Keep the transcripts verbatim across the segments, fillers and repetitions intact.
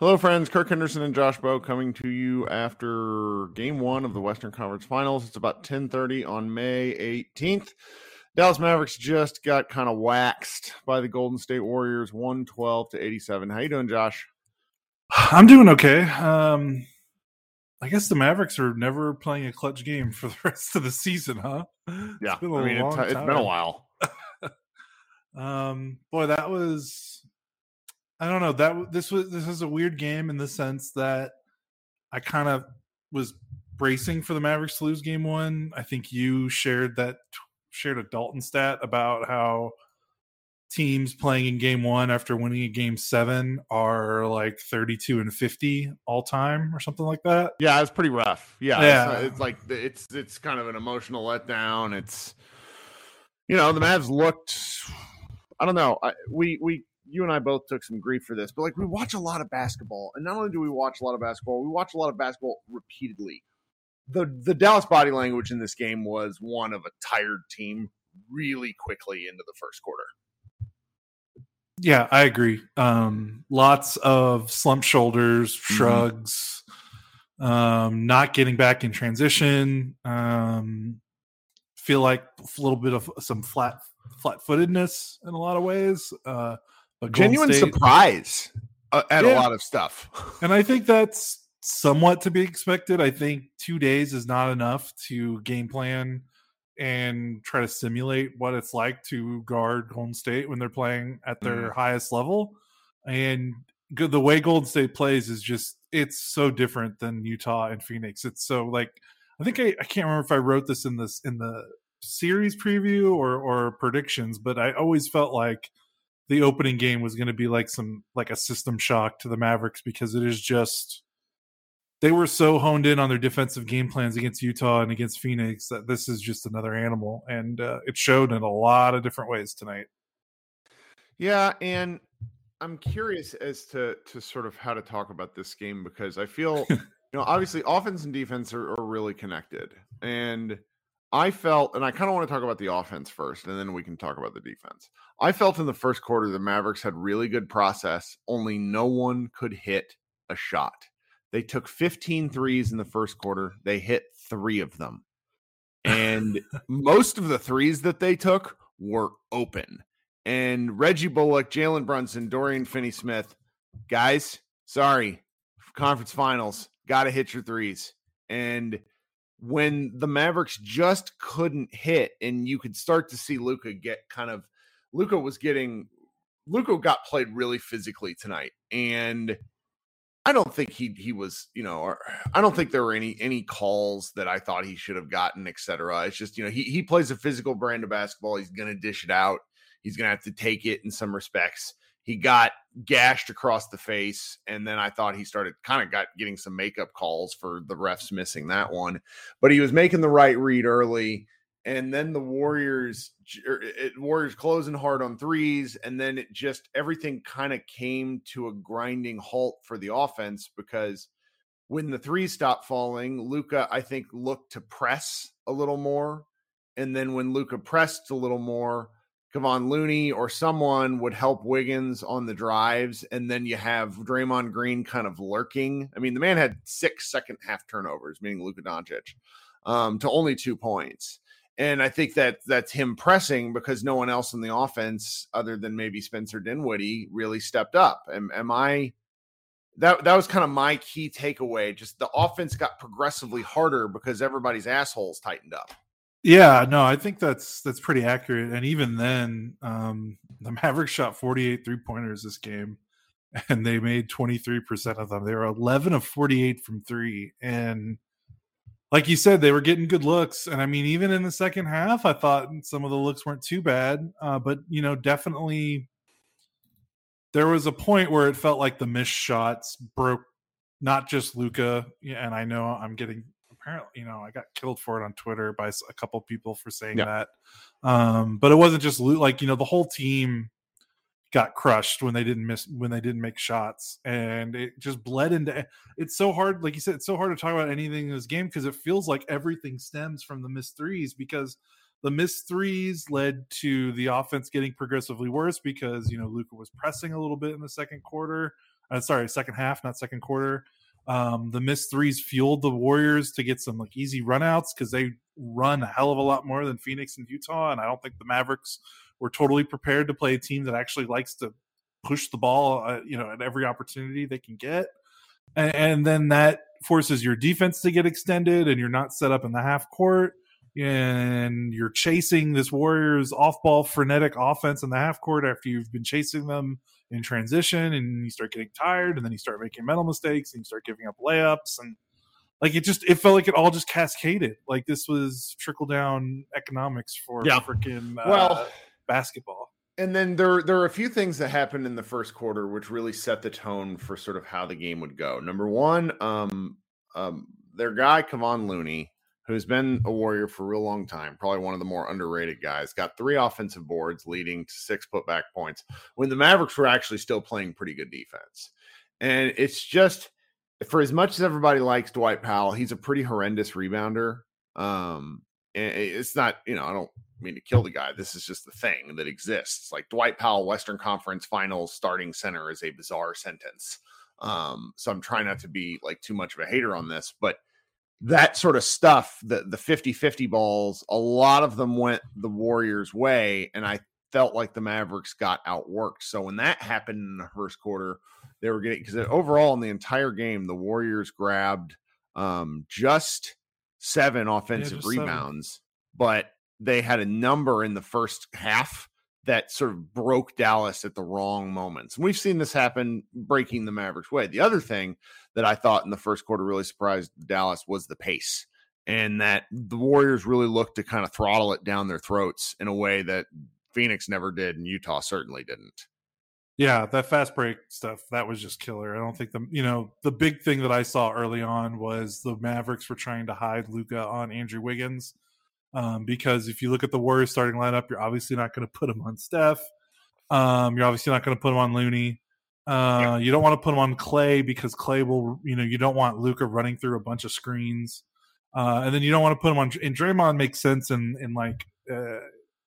Hello, friends. Kirk Henderson and Josh Bowe coming to you after Game One of the Western Conference Finals. It's about ten thirty on May eighteenth. Dallas Mavericks just got kind of waxed by the Golden State Warriors, one twelve to eighty-seven. How you doing, Josh? I'm doing okay. Um, I guess the Mavericks are never playing a clutch game for the rest of the season, huh? Yeah, it's been a I mean, long it's, it's been a while. um, boy, that was. I don't know that this was this is a weird game in the sense that I kind of was bracing for the Mavericks to lose game one. I think you shared that shared a Dalton stat about how teams playing in game one after winning a game seven are like thirty-two and fifty all time or something like that. Yeah, it's pretty rough. Yeah, yeah. It's, it's like it's it's kind of an emotional letdown. It's you know the Mavs looked. I don't know. I, we we. You and I both took some grief for this, but like we watch a lot of basketball, and not only do we watch a lot of basketball, we watch a lot of basketball repeatedly. The the Dallas body language in this game was one of a tired team really quickly into the first quarter. Yeah, I agree. Um, lots of slump shoulders, shrugs, mm-hmm. um, not getting back in transition. Um, feel like a little bit of some flat flat footedness in a lot of ways. Uh, A genuine State. surprise uh, at yeah. a lot of stuff. And I think that's somewhat to be expected. I think two days is not enough to game plan and try to simulate what it's like to guard Golden State when they're playing at their mm-hmm. highest level. And good, the way Golden State plays is just, it's so different than Utah and Phoenix. It's so like, I think I, I can't remember if I wrote this in this in the series preview or, or predictions, but I always felt like the opening game was going to be like some like a system shock to the Mavericks because it is just they were so honed in on their defensive game plans against Utah and against Phoenix that this is just another animal, and uh, it showed in a lot of different ways tonight. Yeah, and I'm curious as to to sort of how to talk about this game because I feel you know obviously offense and defense are, are really connected, and I felt, and I kind of want to talk about the offense first, and then we can talk about the defense. I felt in the first quarter, the Mavericks had really good process, only no one could hit a shot. They took fifteen threes in the first quarter. They hit three of them. And most of the threes that they took were open. And Reggie Bullock, Jalen Brunson, Dorian Finney-Smith, guys, sorry, conference finals, got to hit your threes. And when the Mavericks just couldn't hit, and you could start to see Luka get kind of, Luka was getting, Luka got played really physically tonight. And I don't think he he was, you know, or I don't think there were any any calls that I thought he should have gotten, et cetera. It's just, you know, he he plays a physical brand of basketball. He's going to dish it out. He's going to have to take it in some respects. He got gashed across the face, and then I thought he started kind of got getting some makeup calls for the refs missing that one. But he was making the right read early, and then the Warriors it, Warriors closing hard on threes, and then it just everything kind of came to a grinding halt for the offense because when the threes stopped falling, Luka, I think, looked to press a little more, and then when Luka pressed a little more, Kevon Looney or someone would help Wiggins on the drives, and then you have Draymond Green kind of lurking. I mean, the man had six second half turnovers, meaning Luka Doncic, um, to only two points. And I think that that's him pressing because no one else in the offense other than maybe Spencer Dinwiddie really stepped up. Am, am I that that was kind of my key takeaway. Just the offense got progressively harder because everybody's assholes tightened up. Yeah, no, I think that's that's pretty accurate. And even then, um, the Mavericks shot forty-eight three-pointers this game, and they made twenty-three percent of them. They were eleven of forty-eight from three. And like you said, they were getting good looks. And, I mean, even in the second half, I thought some of the looks weren't too bad. Uh, but, you know, definitely there was a point where it felt like the missed shots broke not just Luka. And I know I'm getting – you know, I got killed for it on Twitter by a couple people for saying yeah. that. Um, but it wasn't just like, you know, the whole team got crushed when they didn't miss, when they didn't make shots. And it just bled into, it's so hard. Like you said, it's so hard to talk about anything in this game because it feels like everything stems from the missed threes because the missed threes led to the offense getting progressively worse because, you know, Luka was pressing a little bit in the second quarter. uh, sorry, second half, not second quarter. Um, the missed threes fueled the Warriors to get some like easy runouts because they run a hell of a lot more than Phoenix and Utah, and I don't think the Mavericks were totally prepared to play a team that actually likes to push the ball, uh, you know, at every opportunity they can get. And, and then that forces your defense to get extended, and you're not set up in the half court, and you're chasing this Warriors off-ball frenetic offense in the half court after you've been chasing them in transition, and you start getting tired, and then you start making mental mistakes, and you start giving up layups, and like it just it felt like it all just cascaded. Like this was trickle down economics for yeah. freaking uh, well basketball. And then there there are a few things that happened in the first quarter which really set the tone for sort of how the game would go. Number one, um, um, their guy Kevon Looney, who's been a Warrior for a real long time, probably one of the more underrated guys, got three offensive boards leading to six putback points when the Mavericks were actually still playing pretty good defense. And it's just, for as much as everybody likes Dwight Powell, he's a pretty horrendous rebounder. Um, and it's not, you know, I don't mean to kill the guy. This is just the thing that exists. Like Dwight Powell, Western Conference Finals starting center is a bizarre sentence. Um, so I'm trying not to be like too much of a hater on this, but that sort of stuff, the the fifty-fifty balls, a lot of them went the Warriors' way, and I felt like the Mavericks got outworked. So when that happened in the first quarter, they were getting, because overall in the entire game, the Warriors grabbed um, just seven offensive yeah, just rebounds, seven. But they had a number in the first half that sort of broke Dallas at the wrong moments. And we've seen this happen, breaking the Mavericks' way. The other thing that I thought in the first quarter really surprised Dallas was the pace, and that the Warriors really looked to kind of throttle it down their throats in a way that Phoenix never did and Utah certainly didn't. Yeah, that fast break stuff, that was just killer. I don't think the, you know, the big thing that I saw early on was the Mavericks were trying to hide Luka on Andrew Wiggins. Um, because if you look at the Warriors starting lineup, you're obviously not going to put him on Steph. Um, you're obviously not going to put him on Looney. Uh, yeah. You don't want to put him on Clay because Clay will, you know, you don't want Luka running through a bunch of screens. Uh, and then you don't want to put him on, and Draymond makes sense in, in like, uh,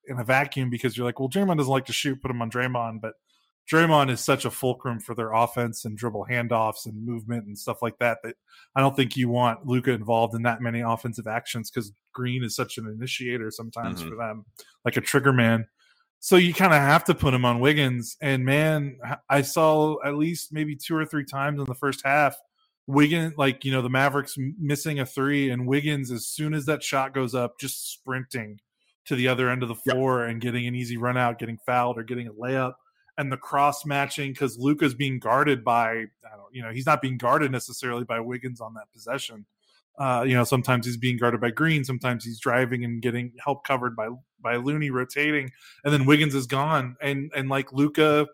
in a vacuum because you're like, well, Draymond doesn't like to shoot, put him on Draymond. But Draymond is such a fulcrum for their offense and dribble handoffs and movement and stuff like that that I don't think you want Luka involved in that many offensive actions because Green is such an initiator sometimes mm-hmm. for them, like a trigger man. So you kind of have to put him on Wiggins. And, man, I saw at least maybe two or three times in the first half, Wiggins, like, you know, the Mavericks missing a three, and Wiggins, as soon as that shot goes up, just sprinting to the other end of the floor yep. and getting an easy run out, getting fouled or getting a layup. And the cross matching because Luka's being guarded by, I don't, you know, he's not being guarded necessarily by Wiggins on that possession. Uh, you know, sometimes he's being guarded by Green, sometimes he's driving and getting help covered by by Looney rotating, and then Wiggins is gone, and and like Luka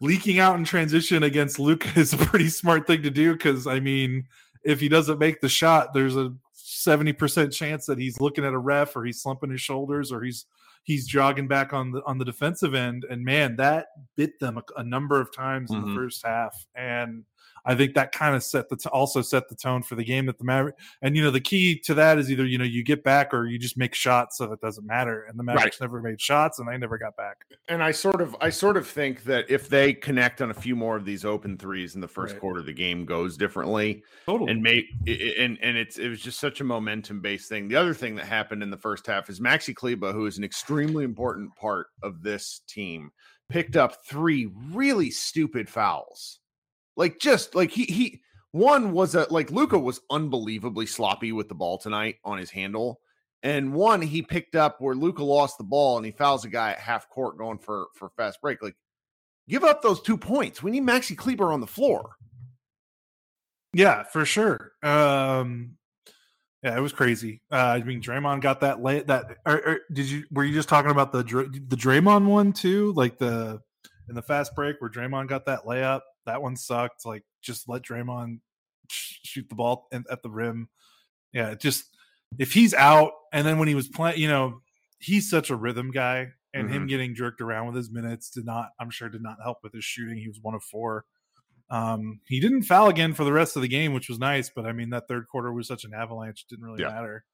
leaking out in transition against Luka is a pretty smart thing to do because I mean, if he doesn't make the shot, there's a seventy percent chance that he's looking at a ref or he's slumping his shoulders or he's. He's jogging back on the on the defensive end, and man, that bit them a, a number of times in mm-hmm. the first half. And I think that kind of set the t- also set the tone for the game that the Mavericks. And you know, the key to that is either you know you get back or you just make shots, so that doesn't matter. And the Mavericks right. never made shots, and they never got back. And I sort of I sort of think that if they connect on a few more of these open threes in the first right. quarter, the game goes differently. Totally. And may, and and it's it was just such a momentum based thing. The other thing that happened in the first half is Maxi Kleber, who is an extreme. Extremely important part of this team, picked up three really stupid fouls. Like just like he, he one was a, like Luka was unbelievably sloppy with the ball tonight on his handle. And one, he picked up where Luka lost the ball and he fouls a guy at half court going for, for fast break. Like give up those two points. We need Maxi Kleber on the floor. Yeah, for sure. Um, Yeah, it was crazy. Uh, I mean, Draymond got that late. That or, or did you? Were you just talking about the the Draymond one too? Like the in the fast break where Draymond got that layup. That one sucked. Like just let Draymond sh- shoot the ball in, at the rim. Yeah, just if he's out, and then when he was playing, you know, he's such a rhythm guy, and mm-hmm. him getting jerked around with his minutes did not. I'm sure did not help with his shooting. He was one of four. Um, he didn't foul again for the rest of the game, which was nice, but I mean, that third quarter was such an avalanche, it didn't really yeah. matter.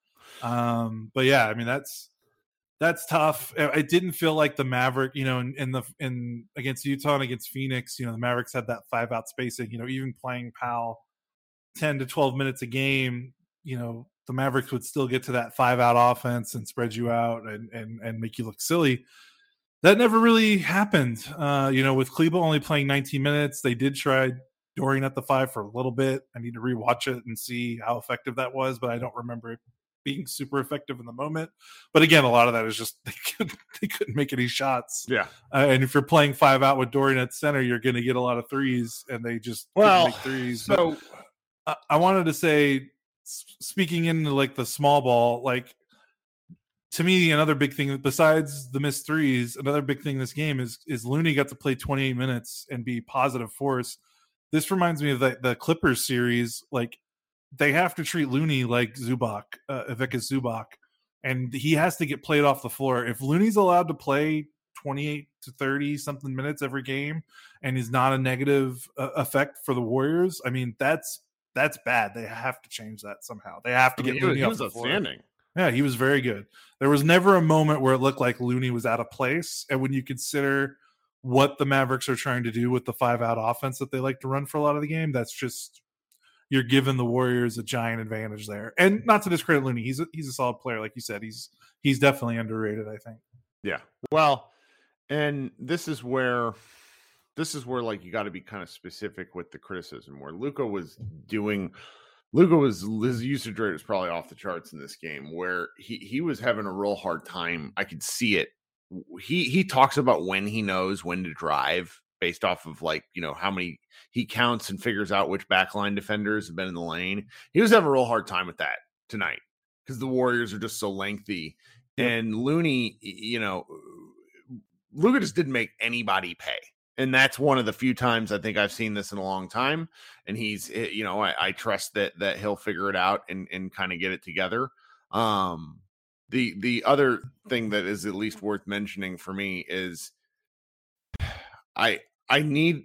Um, but yeah, I mean, that's, that's tough. It didn't feel like the Maverick, you know, in, in the in against Utah and against Phoenix, you know, the Mavericks had that five out spacing. You know, even playing Powell ten to twelve minutes a game, you know, the Mavericks would still get to that five out offense and spread you out and and and make you look silly. That never really happened. Uh, you know, with Kleber only playing nineteen minutes, they did try Dorian at the five for a little bit. I need to rewatch it and see how effective that was, but I don't remember it being super effective in the moment. But again, a lot of that is just they couldn't, they couldn't make any shots. Yeah. Uh, and if you're playing five out with Dorian at center, you're going to get a lot of threes, and they just well, couldn't make threes. So but I wanted to say, speaking into like the small ball, like, to me, another big thing besides the missed threes, another big thing this game is is Looney got to play twenty-eight minutes and be positive force. This reminds me of the, the Clippers series. Like, they have to treat Looney like Zubak, uh, Ivica Zubak, and he has to get played off the floor. If Looney's allowed to play twenty-eight to thirty something minutes every game and is not a negative uh, effect for the Warriors, I mean, that's that's bad. They have to change that somehow. They have to I mean, get Looney he was, off he was the outstanding. Floor. Yeah, he was very good. There was never a moment where it looked like Looney was out of place. And when you consider what the Mavericks are trying to do with the five-out offense that they like to run for a lot of the game, that's just, you're giving the Warriors a giant advantage there. And not to discredit Looney, he's a, he's a solid player. Like you said, he's he's definitely underrated, I think. Yeah. Well, and this is where this is where like you got to be kind of specific with the criticism, where Luka was doing. Luka was, his usage rate was probably off the charts in this game, where he, he was having a real hard time. I could see it. He he talks about when he knows when to drive based off of like, you know, how many he counts and figures out which backline defenders have been in the lane. He was having a real hard time with that tonight because the Warriors are just so lengthy. Yep. And Looney, you know, Luka just didn't make anybody pay. And that's one of the few times I think I've seen this in a long time. And he's, you know, I, I trust that that he'll figure it out and, and kind of get it together. Um, the the other thing that is at least worth mentioning for me is I I need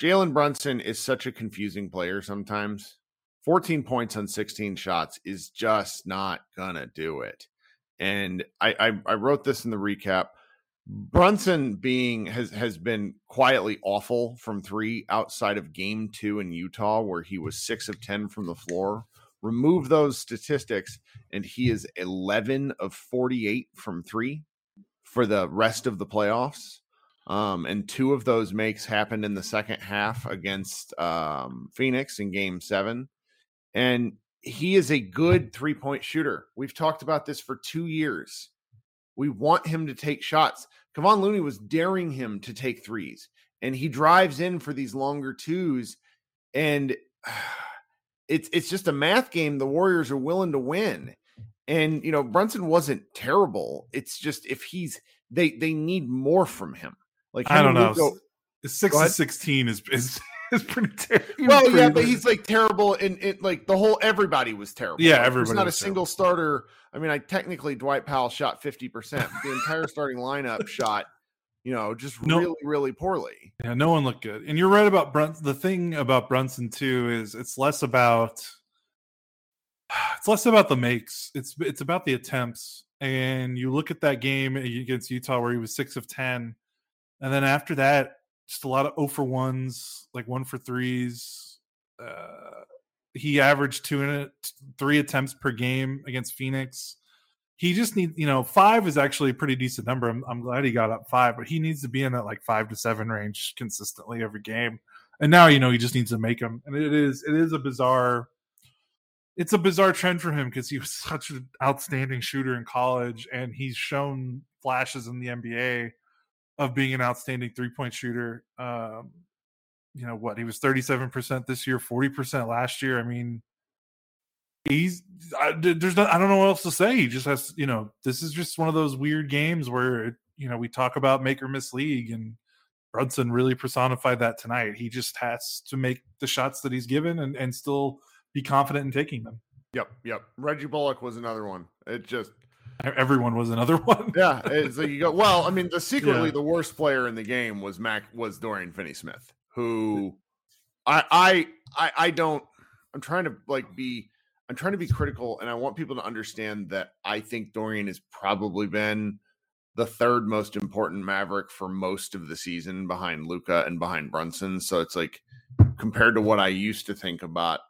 Jalen Brunson is such a confusing player sometimes. fourteen points on sixteen shots is just not gonna do it. And I I, I wrote this in the recap. Brunson being has has been quietly awful from three outside of game two in Utah, where he was six of ten from the floor. Remove those statistics, and he is eleven of forty-eight from three for the rest of the playoffs. Um, and two of those makes happened in the second half against um, Phoenix in game seven. And he is a good three-point shooter. We've talked about this for two years. We want him to take shots. Kevon Looney was daring him to take threes, and he drives in for these longer twos, and it's it's just a math game the Warriors are willing to win. And, you know, Brunson wasn't terrible. It's just if he's they they need more from him. Like him I don't know. Go, Six to sixteen is is is pretty terrible. Well, yeah, but he's like terrible, and it like the whole everybody was terrible. Yeah, like, everybody. There's not was a single terrible. starter. I mean, I technically Dwight Powell shot fifty percent. The entire starting lineup shot, you know, just no, really, really poorly. Yeah, no one looked good. And you're right about Brunson. The thing about Brunson too is it's less about it's less about the makes. It's it's about the attempts. And you look at that game against Utah where he was six of ten, and then after that, just a lot of oh for ones, like one for threes. Uh, he averaged two in it, three attempts per game against Phoenix. He just needs, you know, five is actually a pretty decent number. I'm, I'm glad he got up five, but he needs to be in that like five to seven range consistently every game. And now, you know, he just needs to make them. And it is, it is a bizarre, it's a bizarre trend for him because he was such an outstanding shooter in college, and he's shown flashes in the N B A of being an outstanding three-point shooter. Um, you know what? He was thirty-seven percent this year, forty percent last year. I mean, he's I, there's not, I don't know what else to say. He just has, you know, this is just one of those weird games where, it, you know, we talk about make or miss league, and Brunson really personified that tonight. He just has to make the shots that he's given and, and still be confident in taking them. Yep. Yep. Reggie Bullock was another one. It just, Everyone was another one. yeah, so you go. Well, I mean, the secretly yeah. the worst player in the game was Mac was Dorian Finney-Smith, who I I I I don't. I'm trying to like be. I'm trying to be critical, and I want people to understand that I think Dorian has probably been the third most important Maverick for most of the season behind Luka and behind Brunson. So it's like, compared to what I used to think about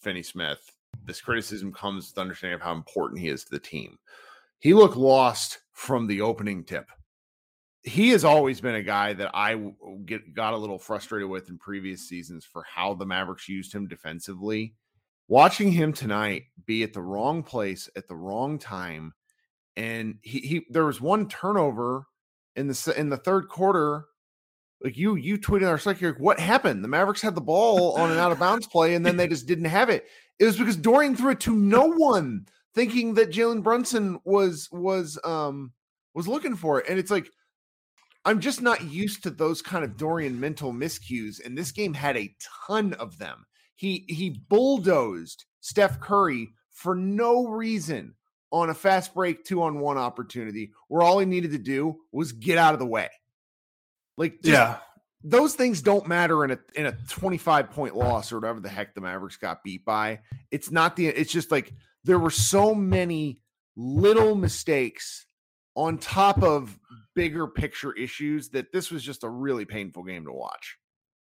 Finney-Smith, this criticism comes with the understanding of how important he is to the team. He looked lost from the opening tip. He has always been a guy that I get, got a little frustrated with in previous seasons for how the Mavericks used him defensively. Watching him tonight be at the wrong place at the wrong time, and he, he there was one turnover in the in the third quarter. Like you you tweeted our second, like, what happened? The Mavericks had the ball on an out of bounds play, and then they just didn't have it. It was because Dorian threw it to no one, thinking that Jalen Brunson was was um was looking for it, and it's like, I'm just not used to those kind of Dorian mental miscues, and this game had a ton of them. He he bulldozed Steph Curry for no reason on a fast break two-on-one opportunity where all he needed to do was get out of the way. Like, just, yeah, those things don't matter in a in a twenty-five point loss or whatever the heck the Mavericks got beat by. It's not the it's just like there were so many little mistakes on top of bigger picture issues that this was just a really painful game to watch.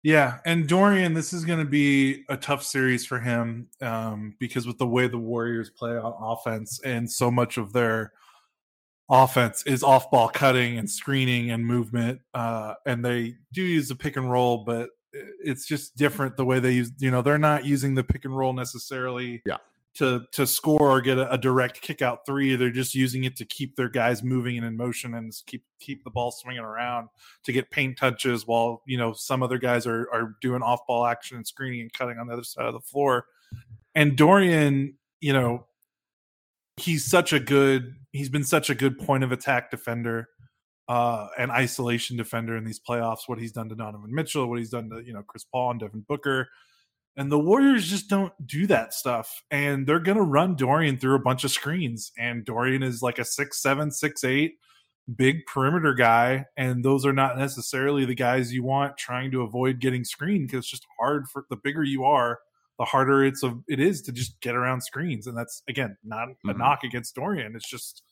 Yeah. And Dorian, this is going to be a tough series for him um, because with the way the Warriors play on offense, and so much of their offense is off ball cutting and screening and movement. Uh, and they do use the pick and roll, but it's just different the way they use, you know, they're not using the pick and roll necessarily. Yeah. to to score or get a, a direct kick out three. They're just using it to keep their guys moving and in motion and keep keep the ball swinging around to get paint touches while, you know, some other guys are are doing off-ball action and screening and cutting on the other side of the floor. And Dorian, you know, he's such a good – he's been such a good point-of-attack defender uh, and isolation defender in these playoffs, what he's done to Donovan Mitchell, what he's done to, you know, Chris Paul and Devin Booker. And the Warriors just don't do that stuff. And they're going to run Dorian through a bunch of screens. And Dorian is like a six, seven, six, eight big perimeter guy. And those are not necessarily the guys you want trying to avoid getting screened, because it's just hard for the bigger you are, the harder it's a, it is to just get around screens. And that's, again, not mm-hmm. a knock against Dorian. It's just,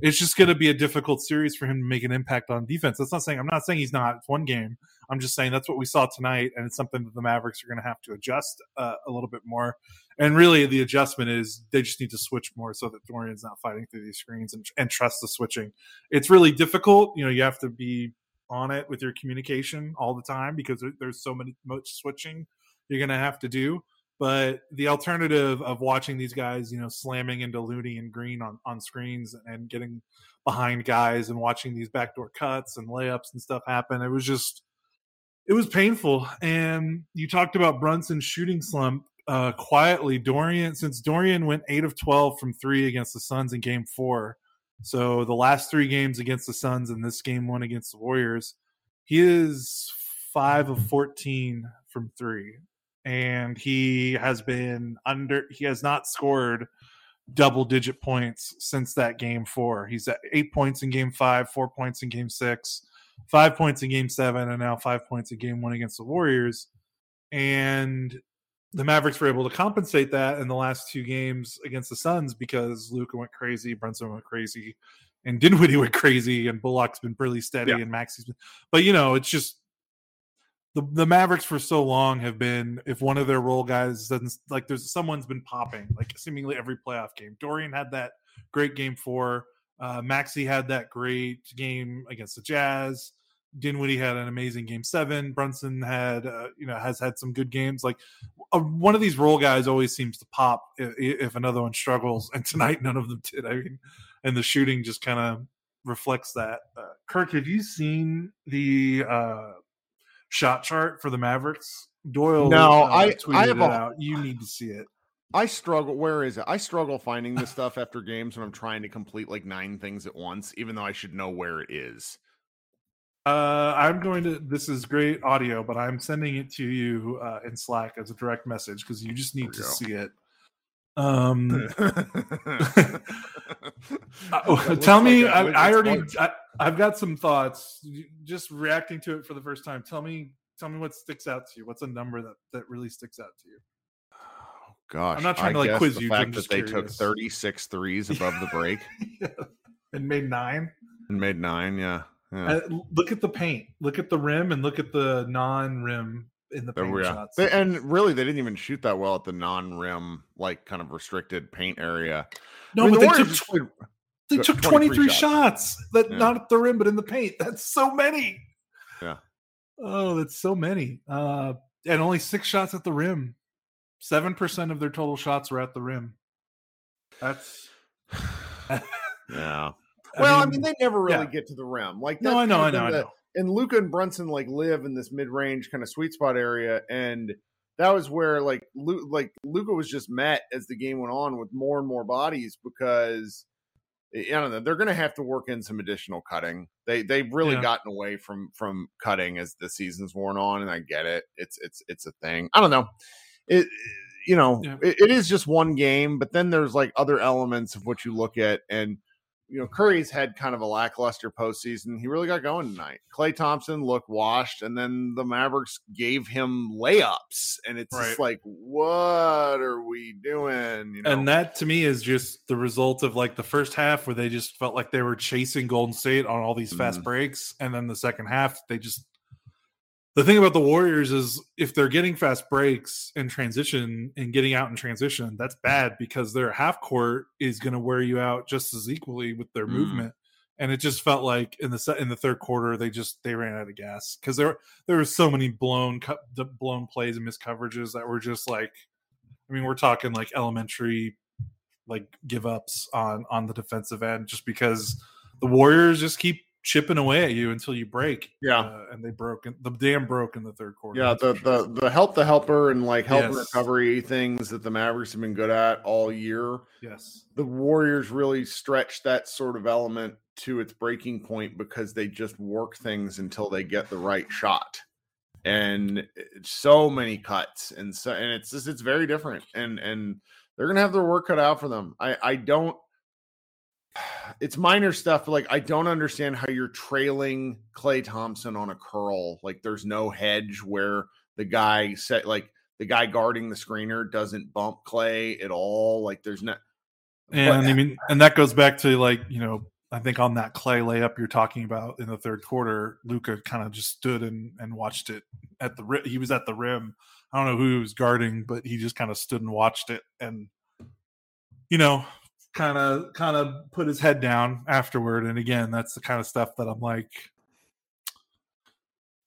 it's just going to be a difficult series for him to make an impact on defense. That's not saying, I'm not saying he's not, it's one game. I'm just saying that's what we saw tonight, and it's something that the Mavericks are going to have to adjust uh, a little bit more. And really, the adjustment is they just need to switch more so that Dorian's not fighting through these screens and, and trust the switching. It's really difficult. You know, you have to be on it with your communication all the time because there, there's so many, much switching you're going to have to do. But the alternative of watching these guys, you know, slamming into Looney and Green on, on screens and getting behind guys and watching these backdoor cuts and layups and stuff happen, it was just, it was painful. And you talked about Brunson's shooting slump uh, quietly. Dorian, since Dorian went eight of twelve from three against the Suns in game four, so the last three games against the Suns and this game one against the Warriors, he is five of fourteen from three. And he has been under, he has not scored double digit points since that game four. He's at eight points in game five, four points in game six, five points in game seven, and now five points in game one against the Warriors. And the Mavericks were able to compensate that in the last two games against the Suns because Luka went crazy, Brunson went crazy, and Dinwiddie went crazy, and Bullock's been pretty steady, yeah. and Maxi's been, but you know, it's just, The the Mavericks for so long have been, if one of their role guys doesn't, like there's someone's been popping, like seemingly every playoff game. Dorian had that great game four. Uh, Maxi had that great game against the Jazz. Dinwiddie had an amazing game seven. Brunson had, uh, you know, has had some good games. Like a, one of these role guys always seems to pop if, if another one struggles. And tonight, none of them did. I mean, and the shooting just kind of reflects that. Uh, Kirk, have you seen the, uh, shot chart for the Mavericks? Doyle no, uh, I, tweeted I have it a, out. You need to see it. I struggle. Where is it? I struggle finding this stuff after games when I'm trying to complete like nine things at once, even though I should know where it is. Uh, I'm going to, this is great audio, but I'm sending it to you uh, in Slack as a direct message because you just need to go. see it. Um, uh, tell me, like I, I already, I, I've got some thoughts. Just reacting to it for the first time. Tell me, tell me what sticks out to you. What's a number that, that really sticks out to you? Oh Gosh, I'm not trying I to like quiz the you. The fact I'm just that they curious. Took thirty-six threes above the break yeah. and made nine. And made nine, yeah. yeah. Uh, look at the paint. Look at the rim, and look at the non-rim in the paint oh, yeah. shots. They, and really, they didn't even shoot that well at the non-rim, like kind of restricted paint area. No, I mean, but the they took. Tw- played- They took twenty-three shots, shots that yeah. not at the rim, but in the paint. That's so many. Yeah. Oh, that's so many. Uh, and only six shots at the rim. seven percent of their total shots were at the rim. That's. yeah. Well, I mean, I mean, they never really yeah. get to the rim. Like, no, I know, I know, I know. And Luka and Brunson like live in this mid-range kind of sweet spot area, and that was where like Lu- like Luka was just met as the game went on with more and more bodies because. I don't know. They're going to have to work in some additional cutting. They they've really yeah. gotten away from from cutting as the season's worn on, and I get it. It's it's it's a thing. I don't know. It you know yeah. it, it is just one game, but then there's like other elements of what you look at, and you know Curry's had kind of a lackluster postseason. He really got going tonight. Clay Thompson looked washed, and then the Mavericks gave him layups, and it's right. just like, what are we doing? You know? And that to me is just the result of like the first half where they just felt like they were chasing Golden State on all these fast mm. breaks, and then the second half they just. The thing about the Warriors is if they're getting fast breaks and transition and getting out in transition, that's bad because their half court is going to wear you out just as equally with their mm. movement. And it just felt like in the in the third quarter they just they ran out of gas because there there were so many blown blown plays and missed coverages that were just like, I mean, we're talking like elementary like give ups on on the defensive end just because the Warriors just keep. Chipping away at you until you break. Yeah. Uh, and they broke in, the dam broke in the third quarter. Yeah. The, sure. the, the help, the helper and like help yes. recovery things that the Mavericks have been good at all year. Yes. The Warriors really stretched that sort of element to its breaking point because they just work things until they get the right shot. And so many cuts. And so, and it's just, it's very different and, and they're going to have their work cut out for them. I, I don't, It's minor stuff, but like I don't understand how you're trailing Klay Thompson on a curl. Like there's no hedge where the guy set, like the guy guarding the screener doesn't bump Klay at all. Like there's not. And but, I mean, and that goes back to like you know, I think on that Klay layup you're talking about in the third quarter, Luka kind of just stood and and watched it at the rim. He was at the rim. I don't know who he was guarding, but he just kind of stood and watched it, and you know. kind of kind of put his head down afterward. And again, that's the kind of stuff that I'm like,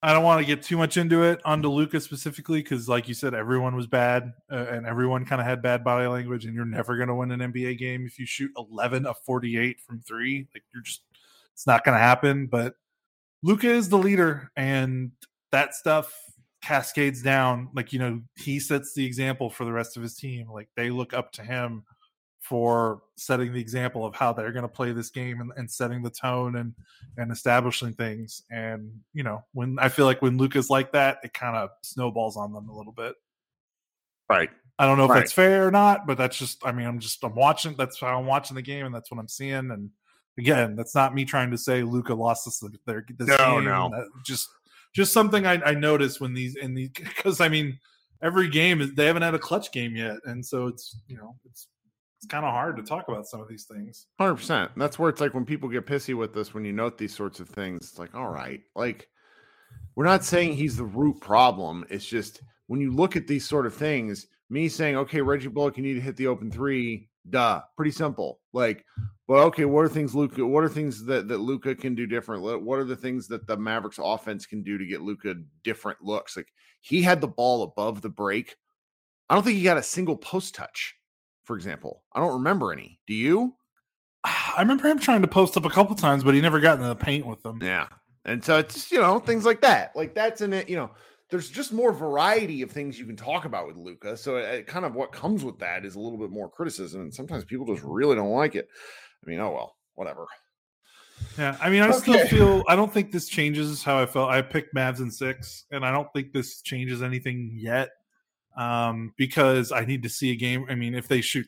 I don't want to get too much into it onto Luka specifically because like you said, everyone was bad uh, and everyone kind of had bad body language, and you're never going to win an N B A game if you shoot eleven of forty-eight from three. Like you're just, it's not going to happen. But Luka is the leader, and that stuff cascades down. Like, you know, he sets the example for the rest of his team. Like they look up to him for setting the example of how they're going to play this game and, and setting the tone and, and establishing things. And, you know, when I feel like when Luka's like that, it kind of snowballs on them a little bit. Right. I don't know right. if that's fair or not, but that's just, I mean, I'm just, I'm watching, that's how I'm watching the game and that's what I'm seeing. And again, that's not me trying to say Luka lost this, their, this no, game. No, no. Just, just something I, I noticed when these, in the, cause I mean, every game is, they haven't had a clutch game yet. And so it's, you know, it's, It's kind of hard to talk about some of these things. one hundred percent. That's where it's like when people get pissy with us when you note these sorts of things. It's like, all right, like we're not saying he's the root problem. It's just when you look at these sort of things, me saying, okay, Reggie Bullock, you need to hit the open three. Duh, pretty simple. Like, but okay, what are things Luka? What are things that that Luka can do different? What are the things that the Mavericks offense can do to get Luka different looks? Like he had the ball above the break. I don't think he got a single post touch. For example, I don't remember any. Do you? I remember him trying to post up a couple times, but he never got into the paint with them. Yeah. And so it's, you know, things like that. Like that's in it, you know, there's just more variety of things you can talk about with Luka. So it, it kind of what comes with that is a little bit more criticism. And sometimes people just really don't like it. I mean, oh, well, whatever. Yeah. I mean, I okay. still feel, I don't think this changes how I felt. I picked Mavs in six, and I don't think this changes anything yet. Um, because I need to see a game. I mean, if they shoot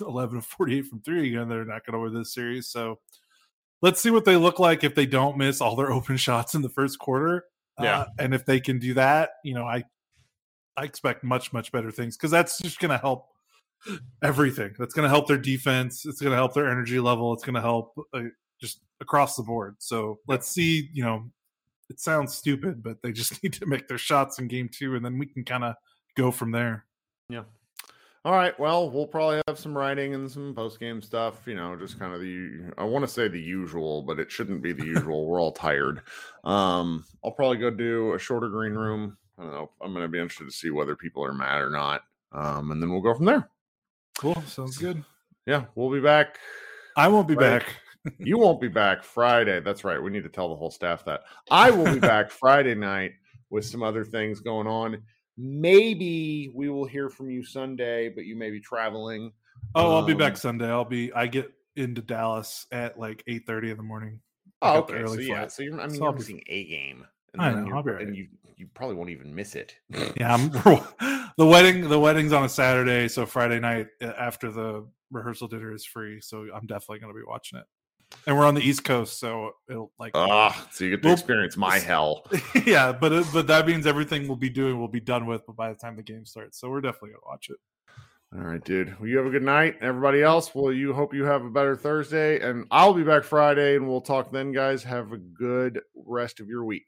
eleven of forty-eight from three, you know, they're not going to win this series. So let's see what they look like if they don't miss all their open shots in the first quarter. Yeah. Uh, and if they can do that, you know, I I expect much, much better things because that's just going to help everything. That's going to help their defense. It's going to help their energy level. It's going to help uh, just across the board. So let's see, you know, it sounds stupid, but they just need to make their shots in game two, and then we can kind of go from there. Yeah. All right. Well, we'll probably have some writing and some post-game stuff, you know, just kind of the, I want to say the usual, but it shouldn't be the usual. We're all tired. Um, I'll probably go do a shorter green room. I don't know. I'm going to be interested to see whether people are mad or not. Um, and then we'll go from there. Cool. Sounds good. Yeah. We'll be back. I won't be Friday. back. You won't be back Friday. That's right. We need to tell the whole staff that. I will be back Friday night with some other things going on. Maybe we will hear from you Sunday, but you may be traveling. Oh, um, I'll be back Sunday. I'll be, I get into Dallas at like eight thirty in the morning. Oh, okay. So, flight. yeah. So you're, I mean, so you're missing be... a game. And I know. I'll be right. And you, you probably won't even miss it. Yeah. I'm, the wedding, the wedding's on a Saturday. So Friday night after the rehearsal dinner is free. So I'm definitely going to be watching it. And we're on the East Coast, so it'll like. Ah, so you get to we'll, experience my hell. Yeah, but it, but that means everything we'll be doing will be done with by the time the game starts. So we're definitely gonna watch it. All right, dude. Well, you have a good night, everybody else. Well, you hope you have a better Thursday, and I'll be back Friday, and we'll talk then, guys. Have a good rest of your week.